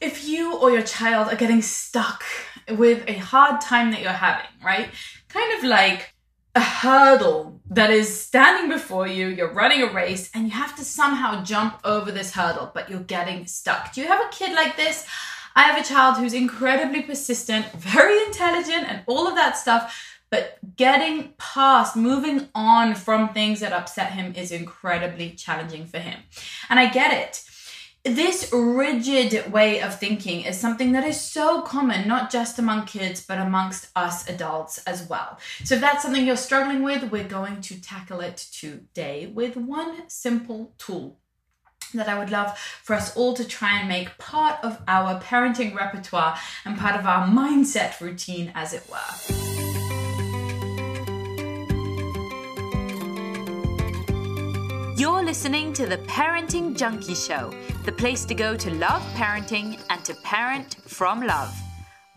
If you or your child are getting stuck with a hard time that you're having, right? Kind of like a hurdle that is standing before you, you're running a race and you have to somehow jump over this hurdle, but you're getting stuck. Do you have a kid like this? I have a child who's incredibly persistent, very intelligent and all of that stuff, but getting past, moving on from things that upset him is incredibly challenging for him. And I get it. This rigid way of thinking is something that is so common, not just among kids, but amongst us adults as well. So if that's something you're struggling with, we're going to tackle it today with one simple tool that I would love for us all to try and make part of our parenting repertoire and part of our mindset routine, as it were. You're listening to The Parenting Junkie Show, the place to go to love parenting and to parent from love.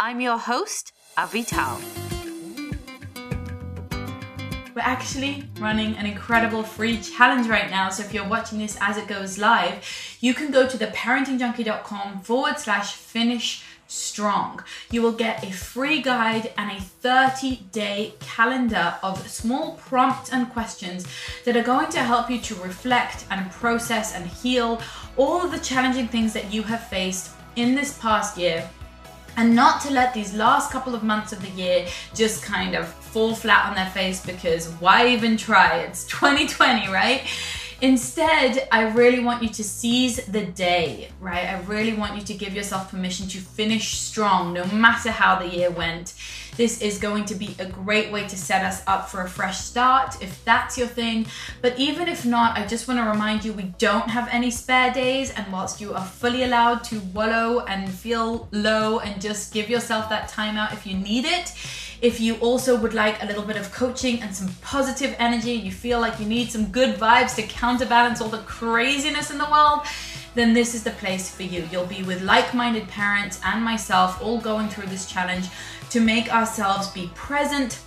I'm your host, Avital. We're actually running an incredible free challenge right now. So if you're watching this as it goes live, you can go to theparentingjunkie.com/finishstrong. You will get a free guide and a 30-day calendar of small prompts and questions that are going to help you to reflect and process and heal all of the challenging things that you have faced in this past year, and not to let these last couple of months of the year just kind of fall flat on their face, because why even try? It's 2020, right? Instead, I really want you to seize the day, right? I really want you to give yourself permission to finish strong, no matter how the year went. This is going to be a great way to set us up for a fresh start, if that's your thing. But even if not, I just want to remind you, we don't have any spare days. And whilst you are fully allowed to wallow and feel low and just give yourself that time out if you need it, if you also would like a little bit of coaching and some positive energy, you feel like you need some good vibes to counterbalance all the craziness in the world, then this is the place for you. You'll be with like-minded parents and myself, all going through this challenge to make ourselves be present.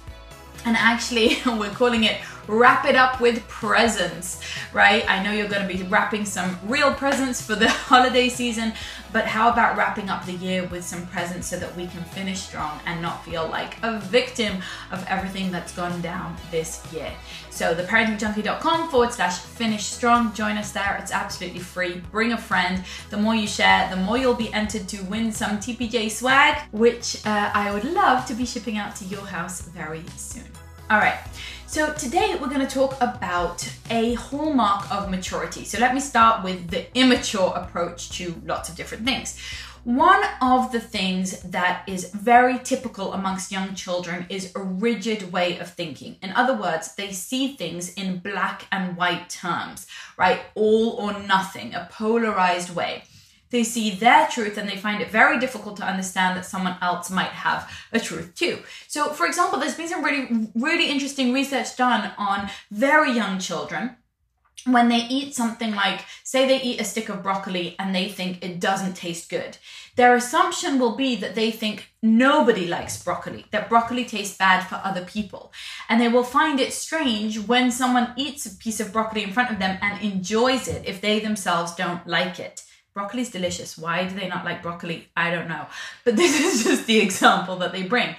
And actually, we're calling it Wrap It Up With Presents, right? I know you're going to be wrapping some real presents for the holiday season, but how about wrapping up the year with some presents so that we can finish strong and not feel like a victim of everything that's gone down this year? So theparentingjunkie.com/finish strong. Join us there. It's absolutely free. Bring a friend. The more you share, the more you'll be entered to win some TPJ swag, which I would love to be shipping out to your house very soon. All right. So today we're going to talk about a hallmark of maturity. So let me start with the immature approach to lots of different things. One of the things that is very typical amongst young children is a rigid way of thinking. In other words, they see things in black and white terms, right? All or nothing, a polarized way. They see their truth and they find it very difficult to understand that someone else might have a truth too. So for example, there's been some really interesting research done on very young children when they eat something like, say they eat a stick of broccoli and they think it doesn't taste good. Their assumption will be that they think nobody likes broccoli, that broccoli tastes bad for other people. And they will find it strange when someone eats a piece of broccoli in front of them and enjoys it if they themselves don't like it. Broccoli's delicious. Why do they not like broccoli? I don't know. But this is just the example that they bring.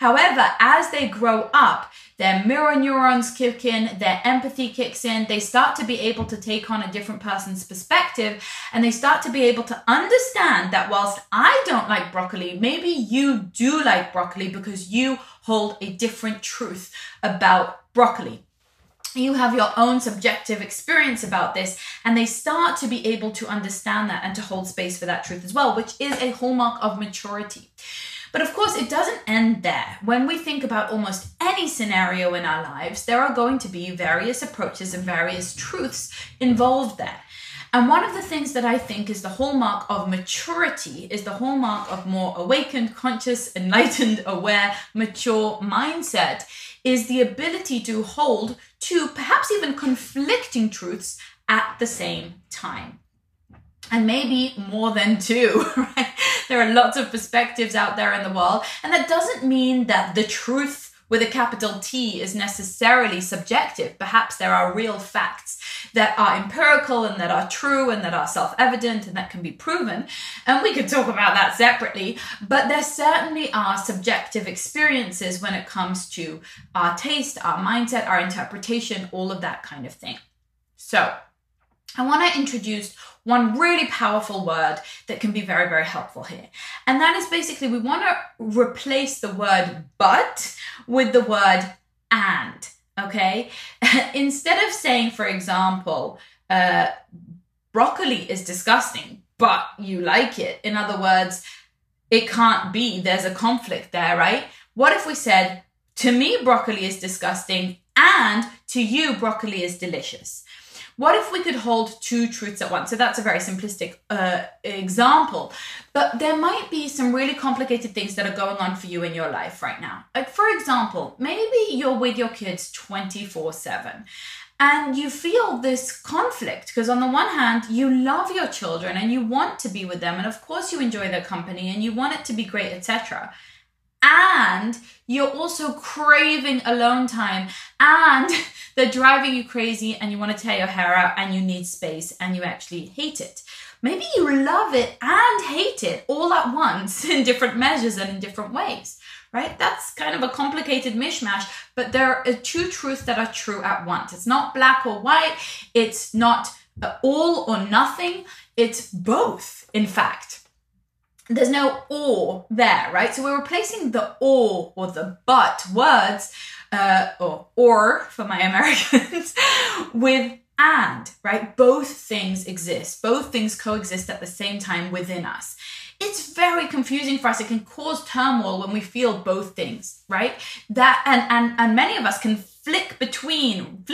However, as they grow up, their mirror neurons kick in, their empathy kicks in, they start to be able to take on a different person's perspective, and they start to be able to understand that whilst I don't like broccoli, maybe you do like broccoli because you hold a different truth about broccoli. You have your own subjective experience about this, and they start to be able to understand that and to hold space for that truth as well, which is a hallmark of maturity. But of course, it doesn't end there. When we think about almost any scenario in our lives, there are going to be various approaches and various truths involved there. And one of the things that I think is the hallmark of maturity is the hallmark of more awakened, conscious, enlightened, aware, mature mindset is the ability to hold two, perhaps even conflicting truths at the same time. And maybe more than two, right? There are lots of perspectives out there in the world. And that doesn't mean that the truth with a capital T is necessarily subjective. Perhaps there are real facts that are empirical and that are true and that are self-evident and that can be proven. And we could talk about that separately, but there certainly are subjective experiences when it comes to our taste, our mindset, our interpretation, all of that kind of thing. So I want to introduce one really powerful word that can be very, very helpful here. And that is basically we want to replace the word but with the word and, okay? Instead of saying, for example, broccoli is disgusting, but you like it. In other words, it can't be, there's a conflict there, right? What if we said, to me, broccoli is disgusting, and to you, broccoli is delicious? What if we could hold two truths at once? So that's a very simplistic example, but there might be some really complicated things that are going on for you in your life right now. Like, for example, maybe you're with your kids 24/7 and you feel this conflict because on the one hand, you love your children and you want to be with them. And of course you enjoy their company and you want it to be great, etc. And you're also craving alone time and they're driving you crazy and you want to tear your hair out and you need space and you actually hate it. Maybe you love it and hate it all at once in different measures and in different ways, right? That's kind of a complicated mishmash, but there are two truths that are true at once. It's not black or white. It's not all or nothing. It's both, in fact. There's no or there, right? So we're replacing the or the but words, or for my Americans, with and, right? Both things exist. Both things coexist at the same time within us. It's very confusing for us. It can cause turmoil when we feel both things, right? That and many of us can flitter between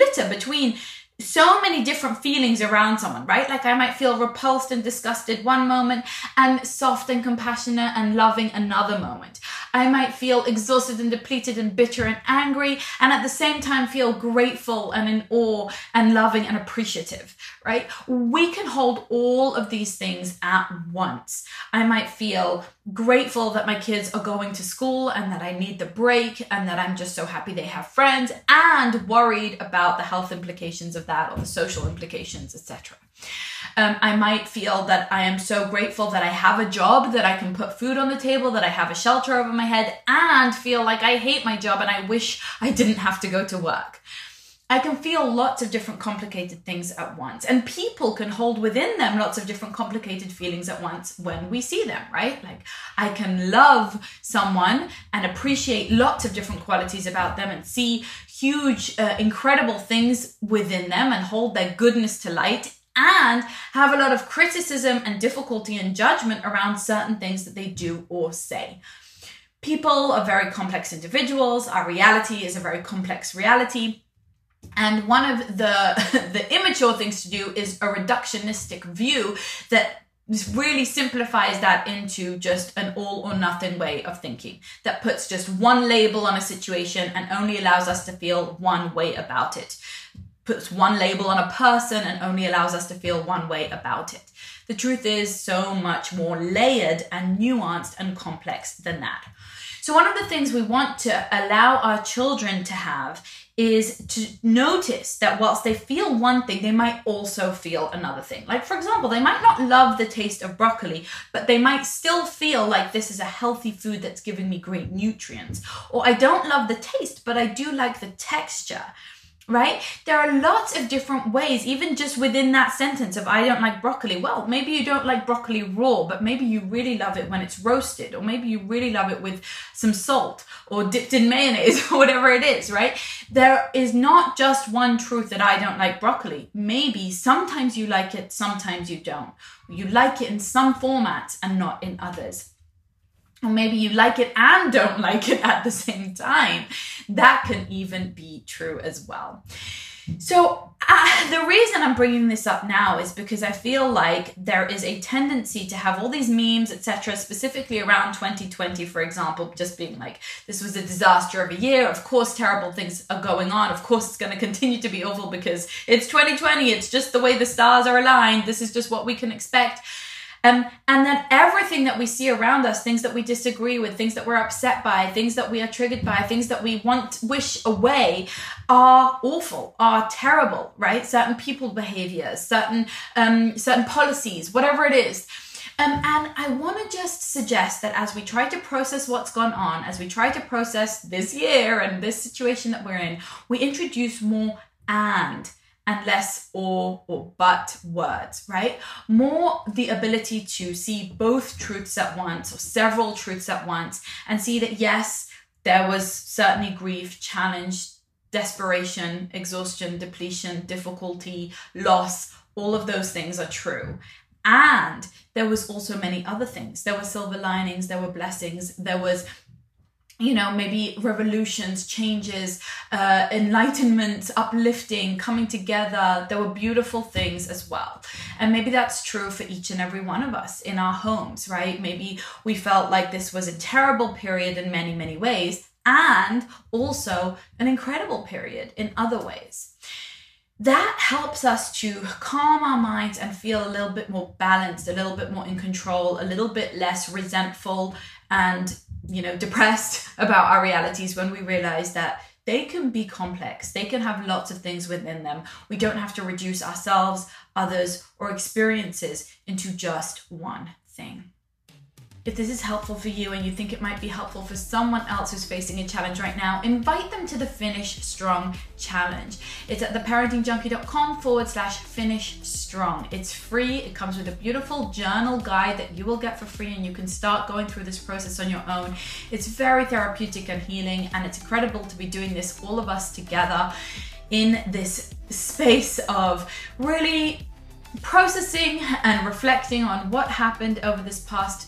so many different feelings around someone, right? Like I might feel repulsed and disgusted one moment and soft and compassionate and loving another moment. I might feel exhausted and depleted and bitter and angry and at the same time feel grateful and in awe and loving and appreciative, right? We can hold all of these things at once. I might feel grateful that my kids are going to school and that I need the break and that I'm just so happy they have friends and worried about the health implications of that or the social implications, etc. I might feel that I am so grateful that I have a job, that I can put food on the table, that I have a shelter over my head and feel like I hate my job and I wish I didn't have to go to work. I can feel lots of different complicated things at once, and people can hold within them lots of different complicated feelings at once when we see them, right? Like I can love someone and appreciate lots of different qualities about them and see huge, incredible things within them and hold their goodness to light and have a lot of criticism and difficulty and judgment around certain things that they do or say. People are very complex individuals. Our reality is a very complex reality. And one of the immature things to do is a reductionistic view that really simplifies that into just an all or nothing way of thinking that puts just one label on a situation and only allows us to feel one way about it. Puts one label on a person and only allows us to feel one way about it. The truth is so much more layered and nuanced and complex than that. So one of the things we want to allow our children to have is to notice that whilst they feel one thing, they might also feel another thing. Like, for example, they might not love the taste of broccoli, but they might still feel like this is a healthy food that's giving me great nutrients. Or I don't love the taste, but I do like the texture, right? There are lots of different ways, even just within that sentence of I don't like broccoli. Well, maybe you don't like broccoli raw, but maybe you really love it when it's roasted, or maybe you really love it with some salt or dipped in mayonnaise or whatever it is, right? There is not just one truth that I don't like broccoli. Maybe sometimes you like it, sometimes you don't. You like it in some formats and not in others. Or maybe you like it and don't like it at the same time. That can even be true as well. So the reason I'm bringing this up now is because I feel like there is a tendency to have all these memes, etc., specifically around 2020, for example, just being like, this was a disaster of a year. Of course, terrible things are going on. Of course, it's going to continue to be awful because it's 2020. It's just the way the stars are aligned. This is just what we can expect. And then everything that we see around us, things that we disagree with, things that we're upset by, things that we are triggered by, things that we wish away are awful, are terrible, right? Certain people behaviors, certain policies, whatever it is. And I want to just suggest that as we try to process what's gone on, as we try to process this year and this situation that we're in, we introduce more and less or but words, right? More the ability to see both truths at once or several truths at once and see that, yes, there was certainly grief, challenge, desperation, exhaustion, depletion, difficulty, loss. All of those things are true. And there was also many other things. There were silver linings, there were blessings, there was, you know, maybe revolutions, changes, enlightenment, uplifting, coming together. There were beautiful things as well. And maybe that's true for each and every one of us in our homes, right? Maybe we felt like this was a terrible period in many, many ways, and also an incredible period in other ways. That helps us to calm our minds and feel a little bit more balanced, a little bit more in control, a little bit less resentful and, you know, depressed about our realities when we realize that they can be complex. They can have lots of things within them. We don't have to reduce ourselves, others, or experiences into just one thing. If this is helpful for you and you think it might be helpful for someone else who's facing a challenge right now, invite them to the Finish Strong Challenge. It's at theparentingjunkie.com/Finish Strong. It's free. It comes with a beautiful journal guide that you will get for free and you can start going through this process on your own. It's very therapeutic and healing, and it's incredible to be doing this, all of us together, in this space of really processing and reflecting on what happened over this past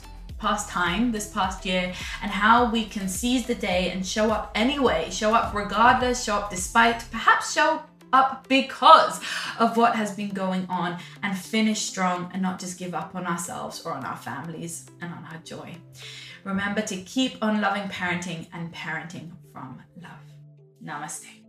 year, and how we can seize the day and show up anyway, show up regardless, show up despite, perhaps show up because of what has been going on, and finish strong and not just give up on ourselves or on our families and on our joy. Remember to keep on loving parenting and parenting from love. Namaste.